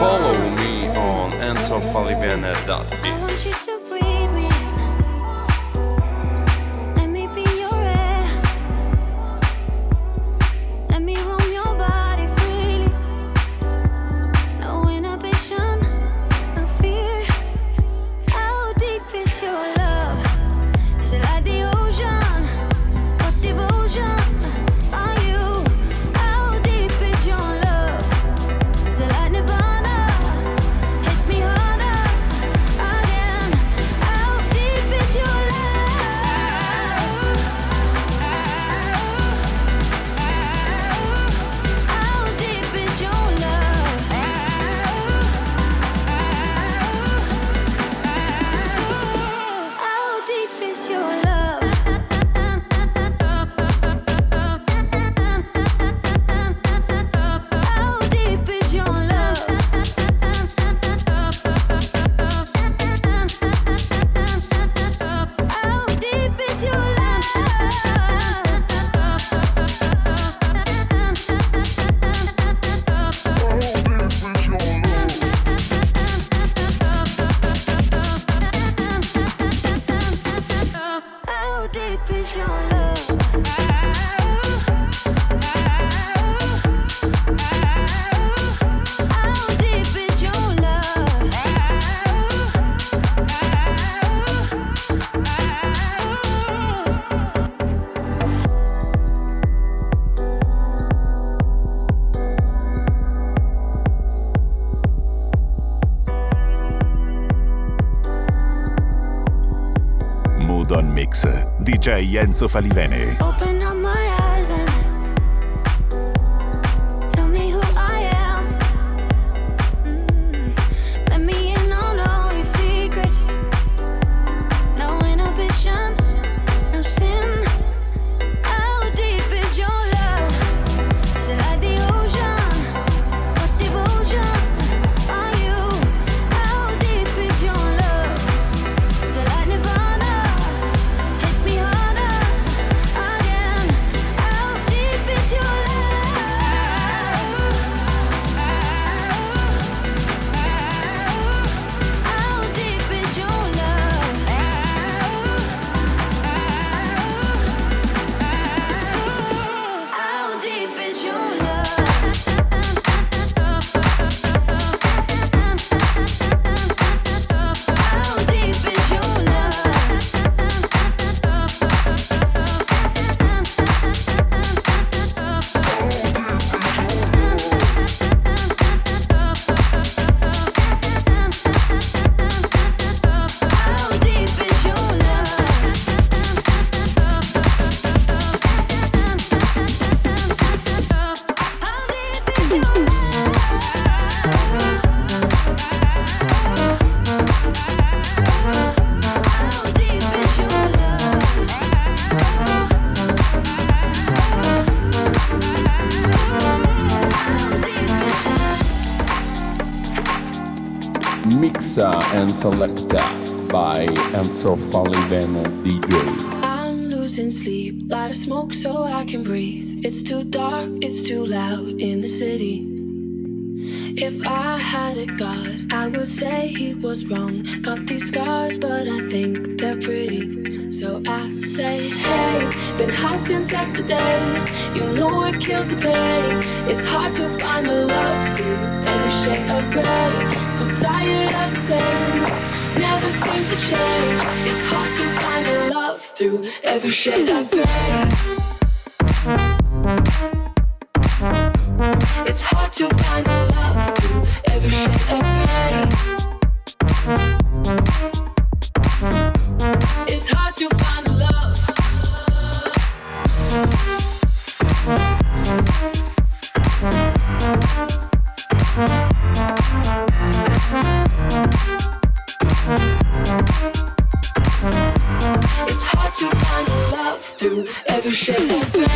Follow me on EnzoFalivene.it. Your love. Mood On Mix, DJ Enzo Falivene. Open up my eyes and tell me who I am. Let me in on all your secrets. No inhibition, no sin. How deep is your love? Is it like the ocean? What devotion are you? How deep is your love? Is it like Nirvana? Mixa and selecta by Enzo Falivene DJ. I'm losing sleep, light a smoke so I can breathe. It's too dark, it's too loud in the city. If I had a god, I would say he was wrong. Got these scars, but I think they're pretty. So I say, hey, been high since yesterday. You know it kills the pain. It's hard to find the love through every shade of gray. So tired of the same, never seems to change. It's hard to find a love through every shade of gray. It's hard to find the love through every shade of gray. It's hard to find the love. It's hard to find the love through every shade of gray.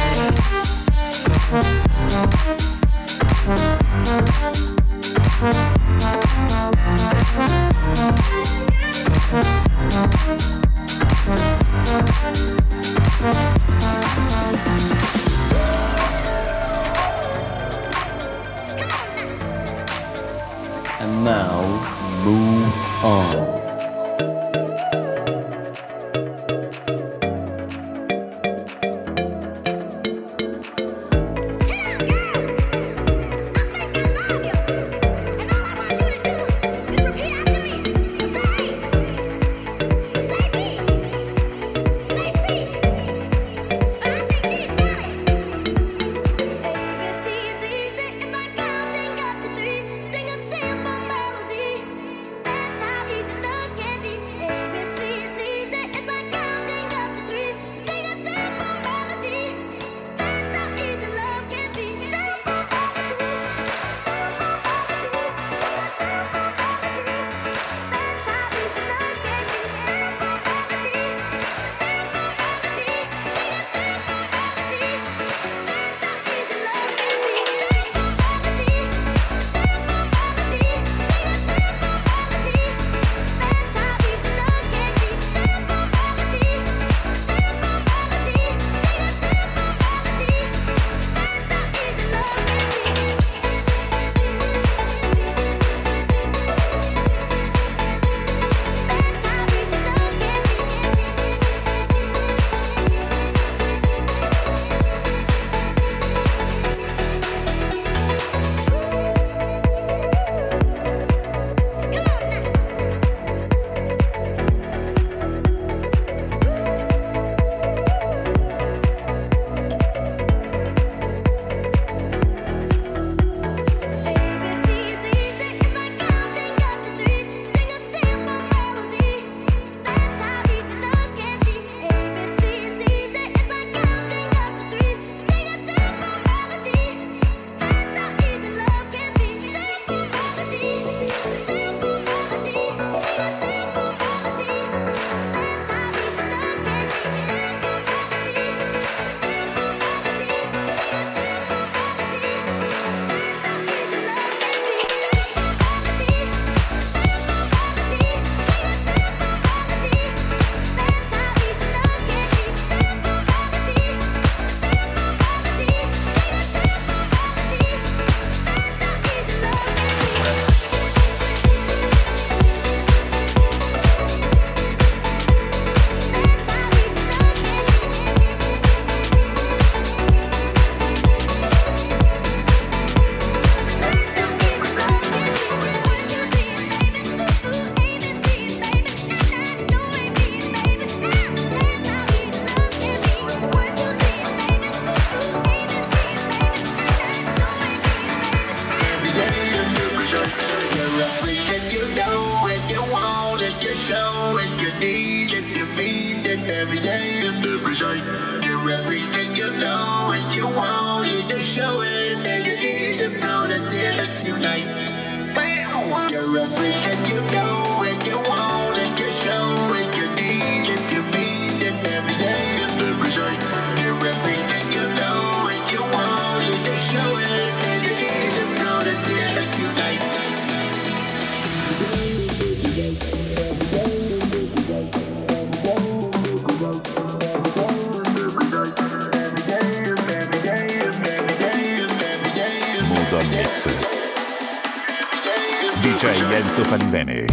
And now, Mood On. DJ Enzo Falivene.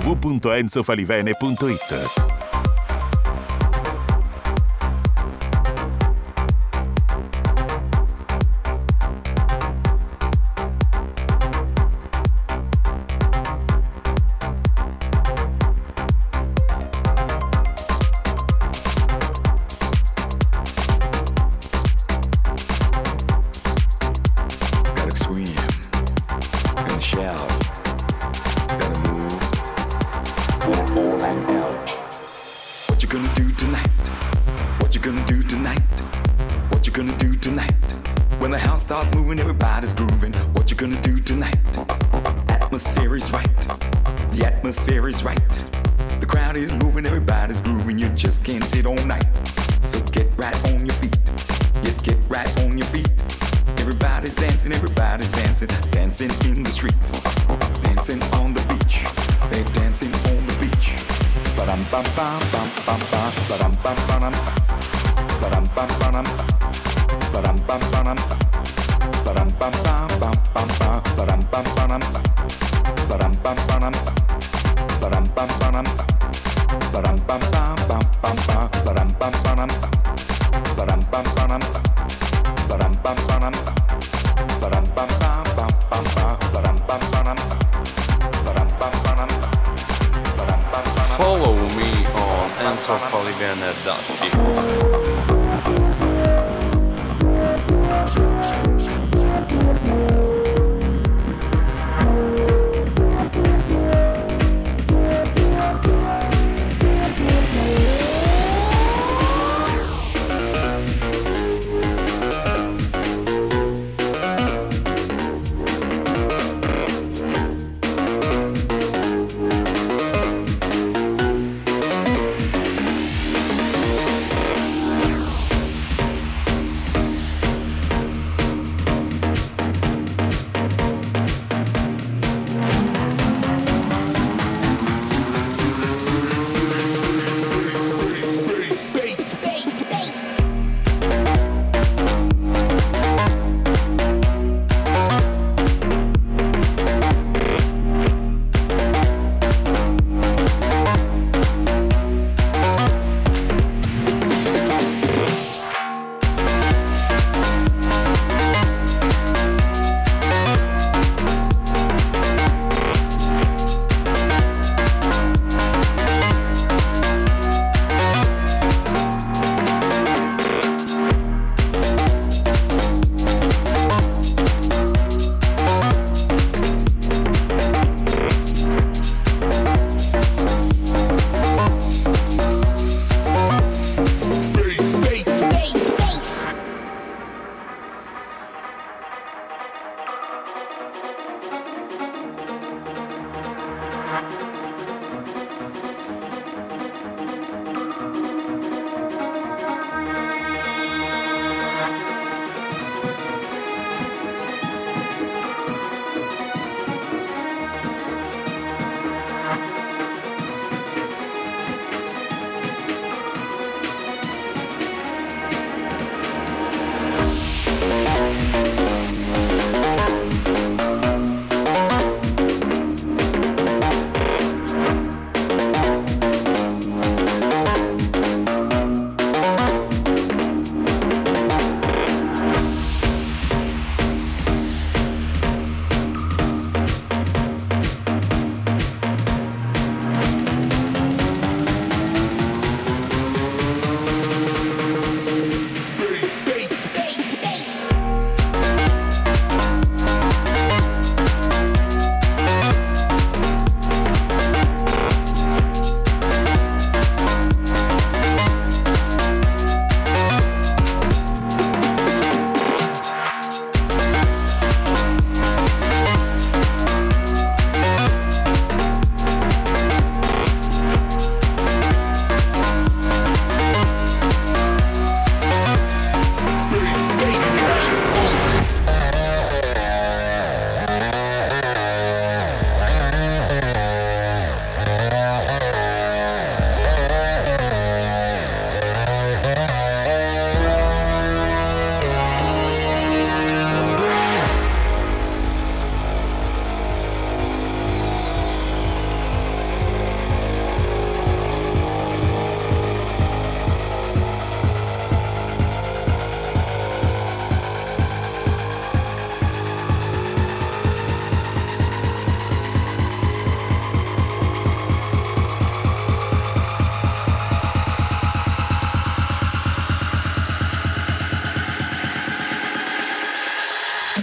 www.enzofalivene.it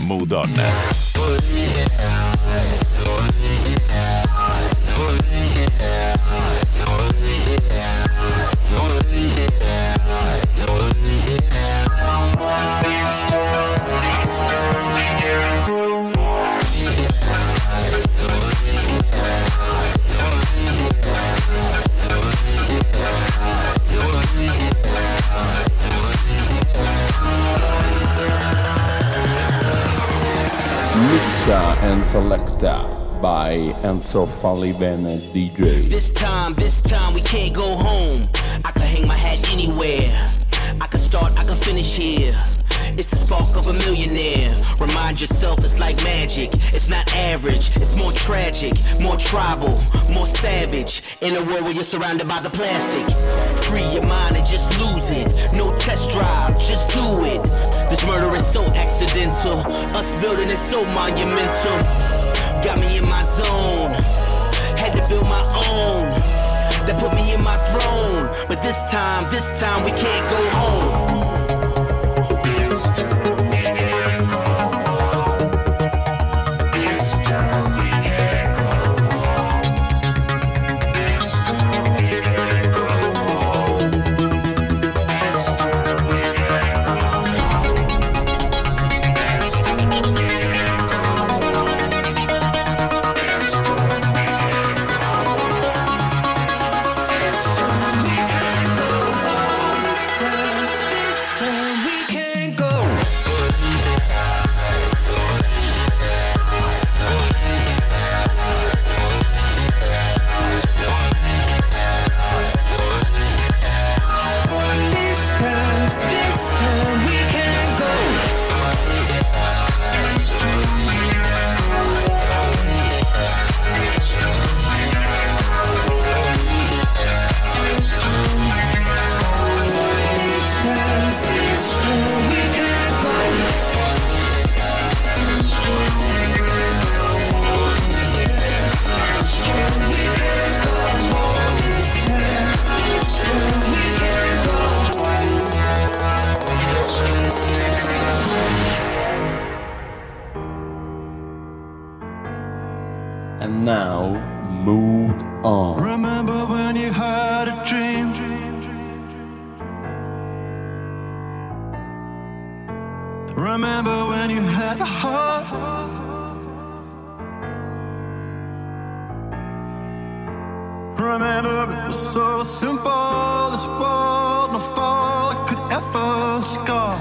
Mood On. Mixa and selecta by Enzo Falivene DJ. This time we can't go home. I can hang my hat anywhere. I can start, I can finish here. It's the spark of a millionaire. Remind yourself it's like magic. It's not average, it's more tragic, more tribal, more savage. In a world where you're surrounded by the plastic. Free your mind and just lose it. No test drive, just do it. This murder is so accidental. Us building is so monumental. Got me in my zone. Had to build my own. That put me in my throne. But this time we can't go home. And now, Mood On. Remember when you had a dream? Remember when you had a heart? Remember it was so simple, this world, no fall could ever scar.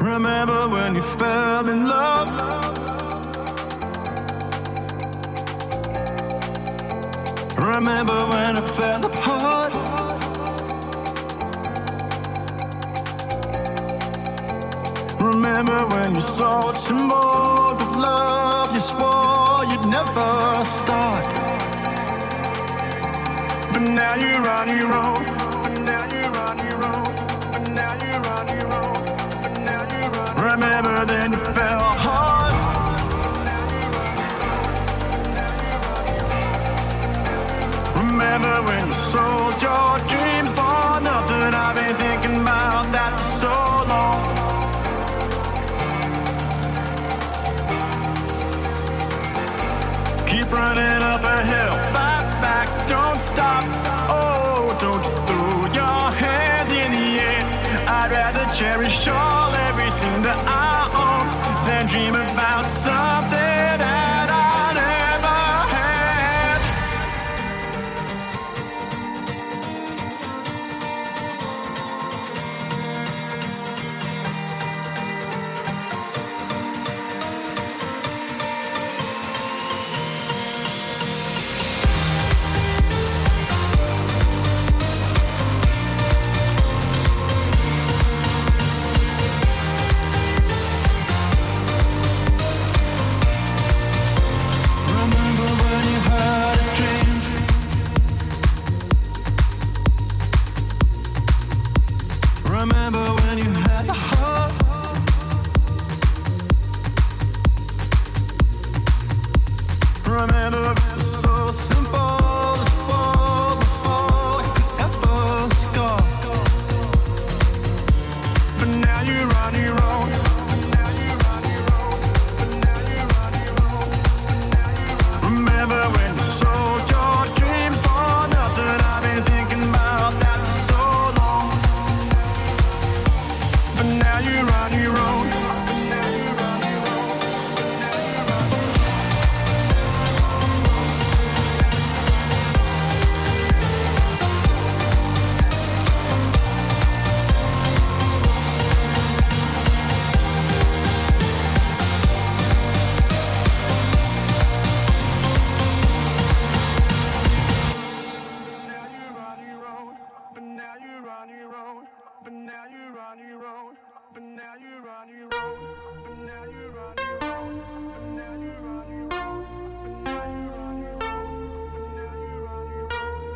Remember when you fell in love? Remember when it fell apart? Remember when you saw some more of love you swore you'd never start. But now you're on your own. But now you're on your own. But now you're on your own. But now you're on your own. Remember then you fell hard. Remember when you sold your dreams for nothing? I've been thinking about that for so long. Keep running up a hill, fight back, don't stop. Oh, don't you throw your hands in the air. I'd rather cherish all everything that I own than dream about something that I never had. Remember, it was so simple. This fall, before it could ever scar. But now you're on your own. But now you're on your own.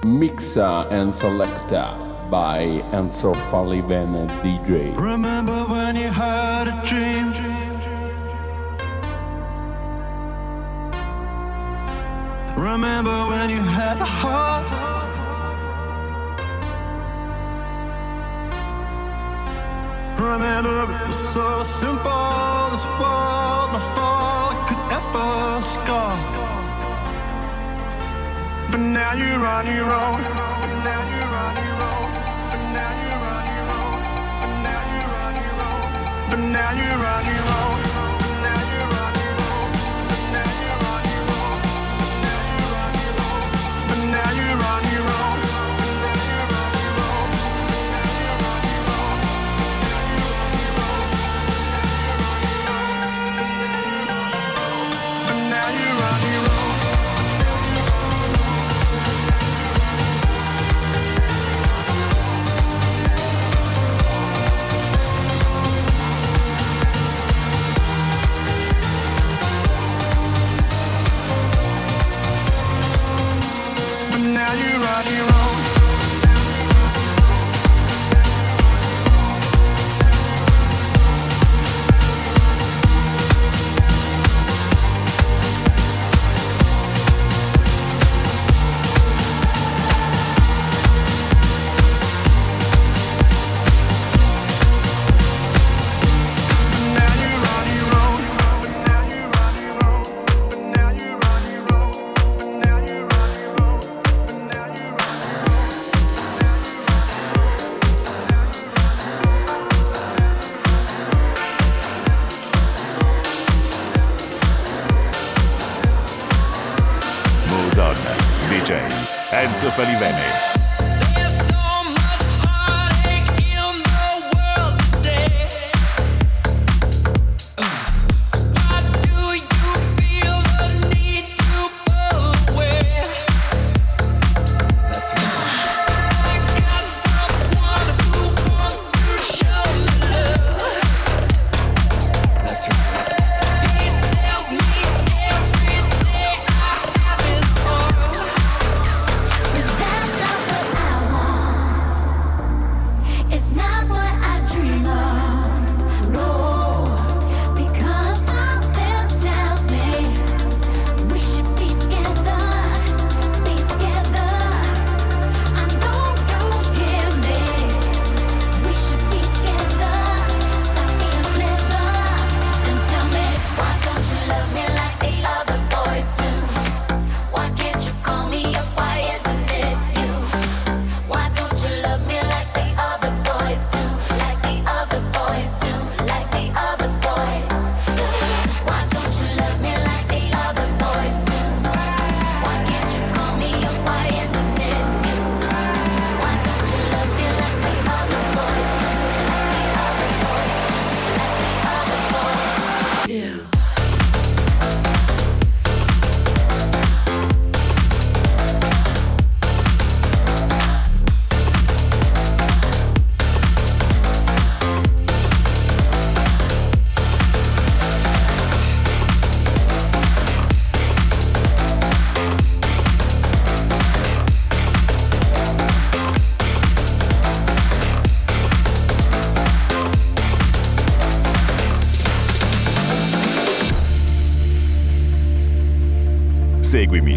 Mixa and selecta by Enzo Falivene DJ. Remember when you had a dream? Remember when you had a heart? Remember it was so simple, this world, no fall could ever scar. But now you're on your own, but now you're on your own, but now you're on your own, but now you're on your own, but now you're on your own, but now you're on your own, but now you're on your own, but now you're on your own, but now you're on your own. DJ Enzo Falivene. Seguimi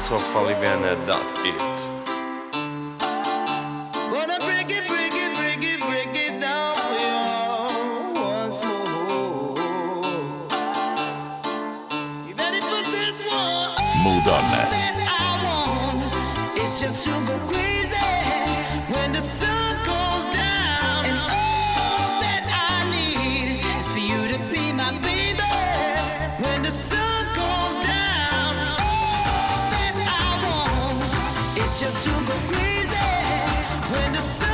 Enzo Falivene, that's it. Mood On. It's just to go crazy when the sun goes down, and all that I need is for you to be my baby. When the sun goes down, all that I want is just to go crazy when the sun.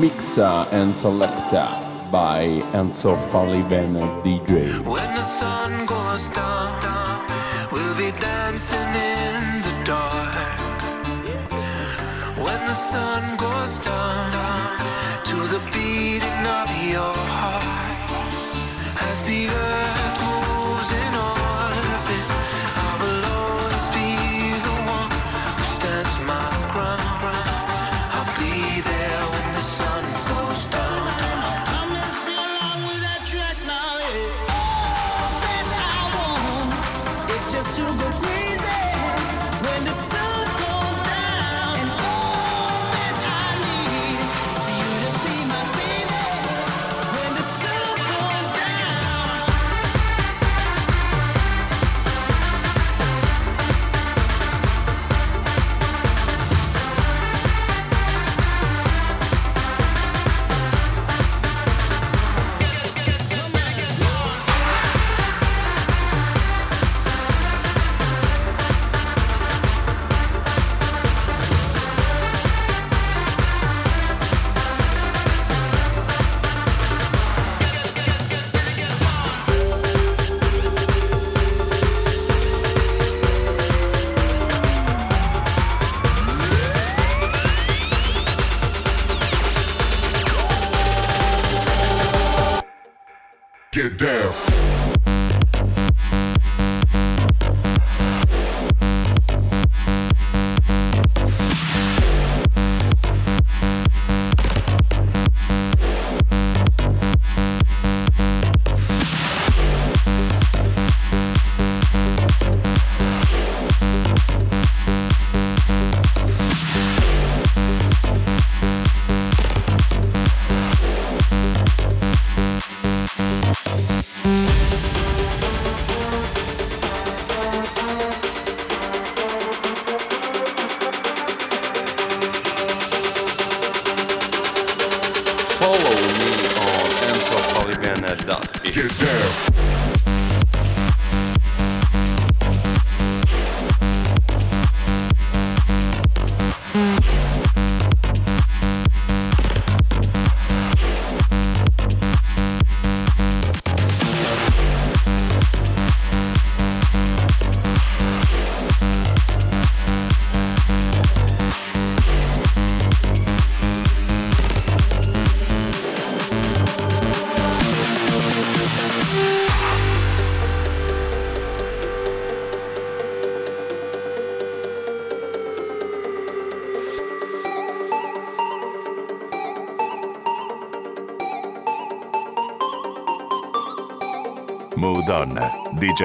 Mixa and selecta by Enzo Falivene DJ. When the sun goes down, we'll be dancing in the dark. When the sun goes down, to the beating of your heart. As the earth moves in orbit, I will always be the one who stands my ground. I'll be there when the sun goes down. I'm not so long with that track now, yeah. All that I want is just to go crazy when the sun goes down, and all that I need is for you to be my baby when the sun goes down. Get down. Get down. Mood On, DJ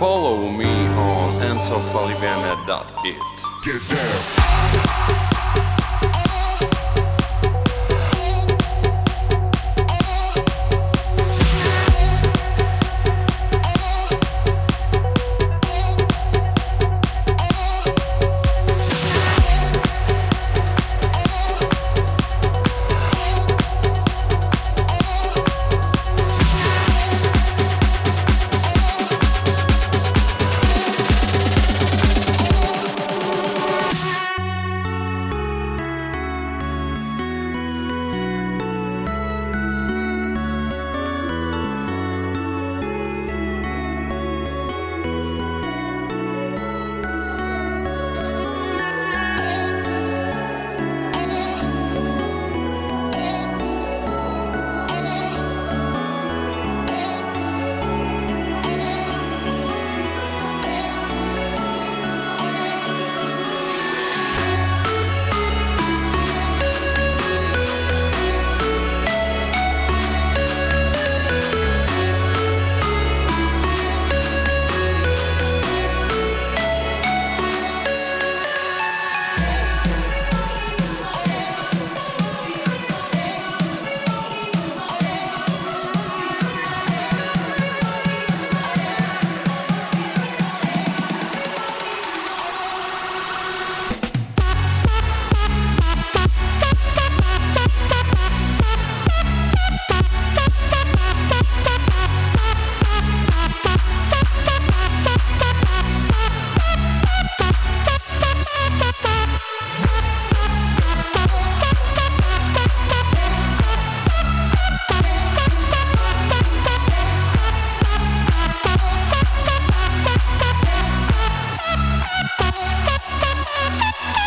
Follow me on EnzoFalivene.it. Get down.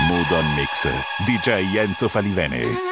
Mood On Mix, DJ Enzo Falivene.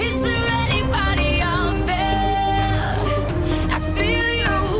Is there anybody out there? I feel you.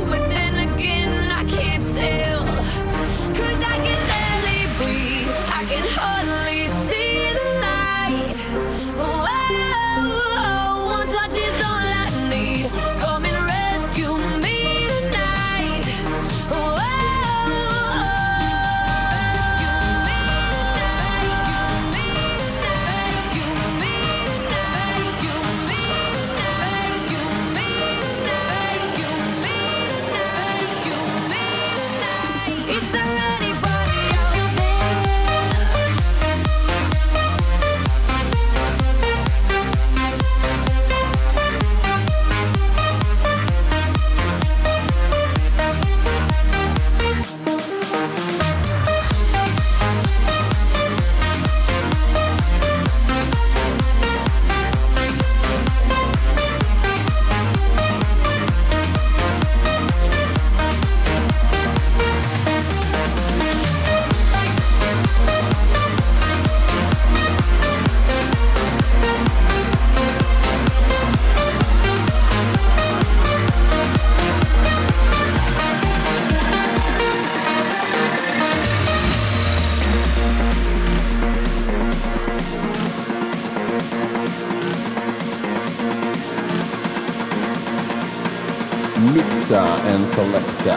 Mixa and Selecta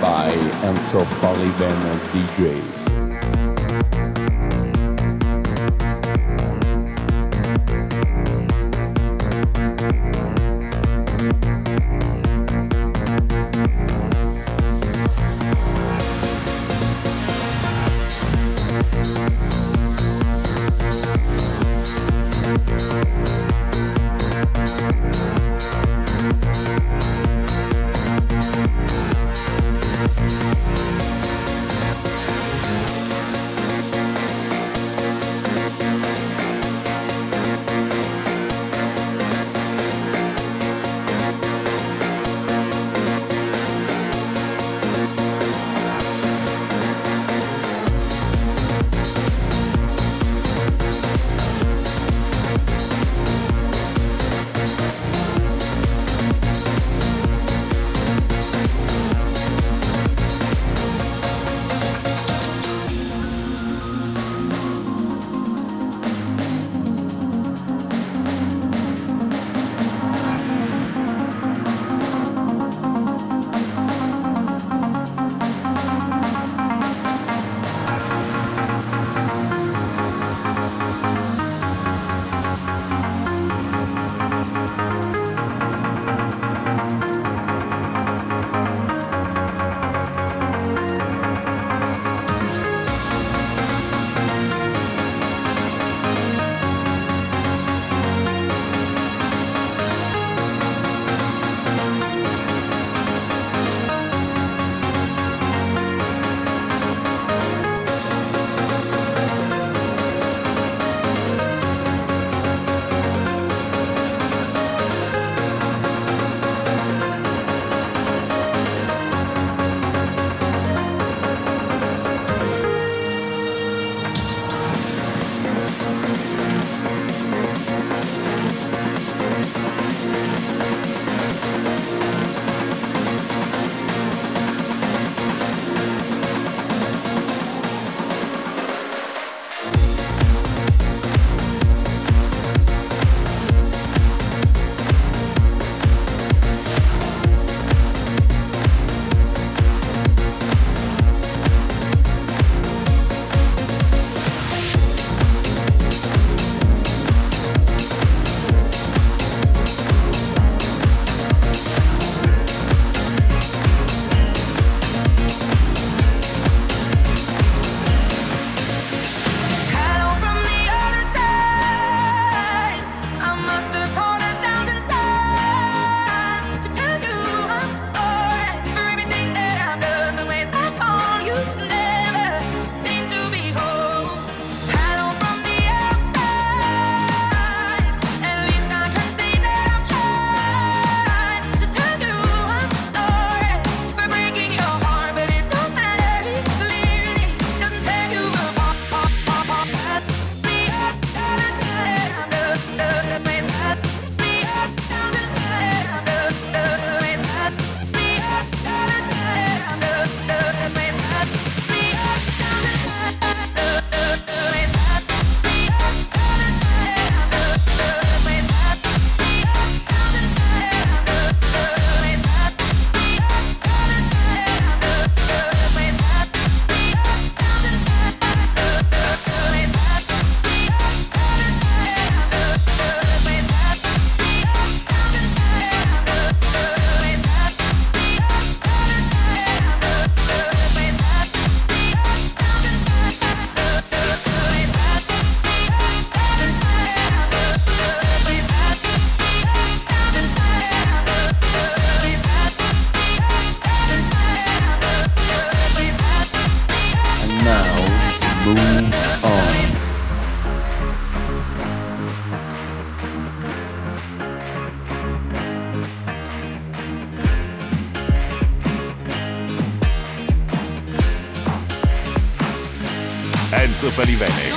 by Enzo Falivene DJ. Mood On. Enzo Falivene.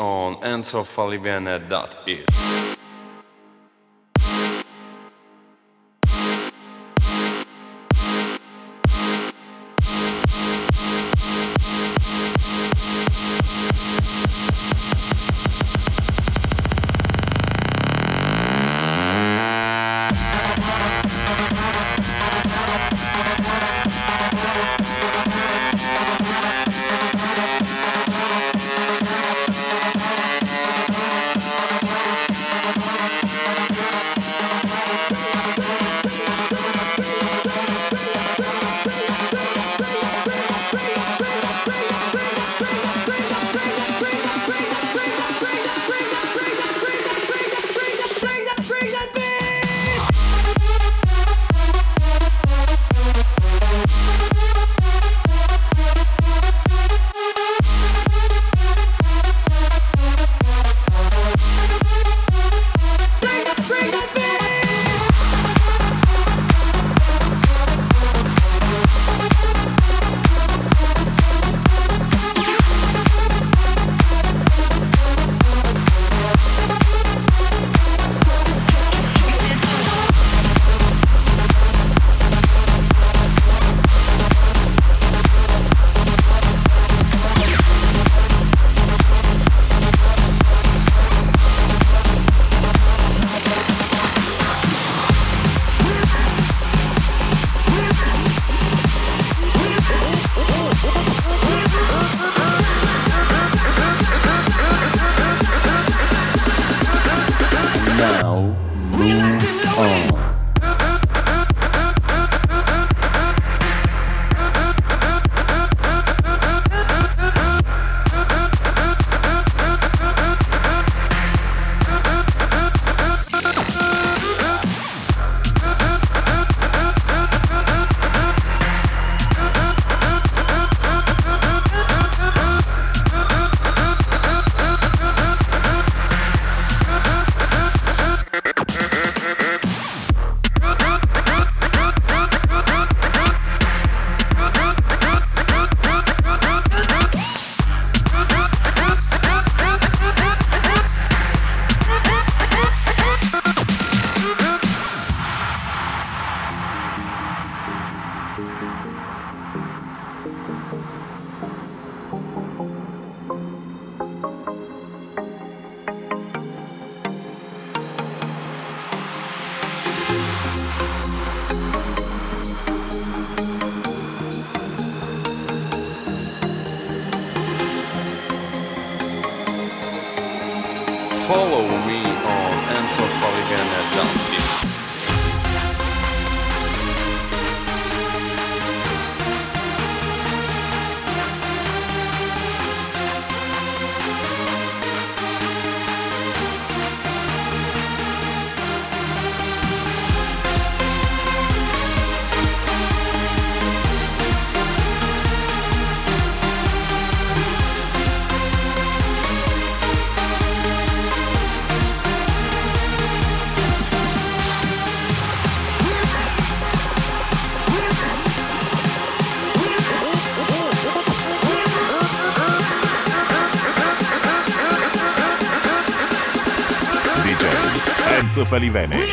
on EnzoFalivene.it. Follow me on EnzoFalivene.it. Enzo Falivene.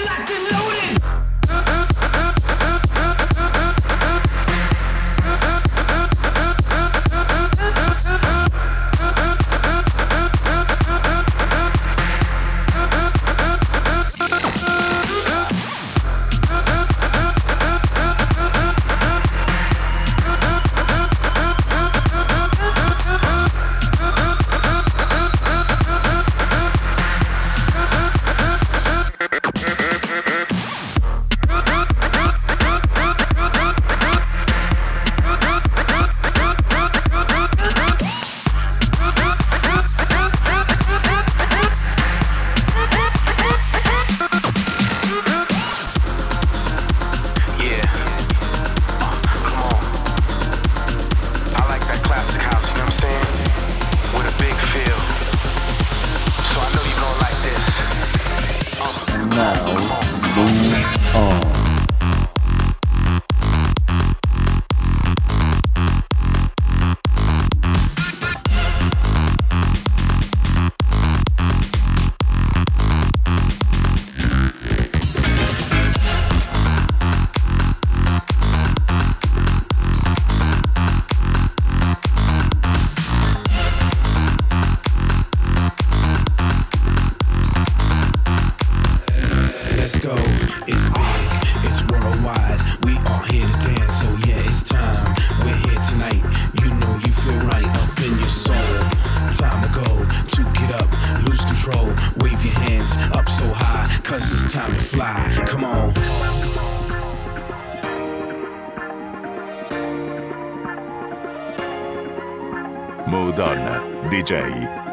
'cause it's time to fly. Come on. Mood On, DJ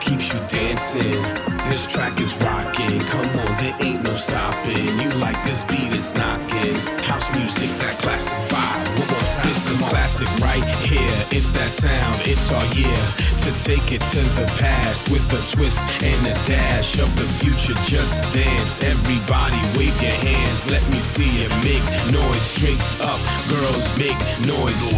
keeps you dancing. This track is rocking, come on, there ain't no stopping. You like this beat, it's knocking. House music, that classic vibe. One more time. This is classic right here, it's that sound, it's our year. To take it to the past with a twist and a dash of the future. Just dance, everybody wave your hands, let me see you make noise. Drinks up, girls make noise.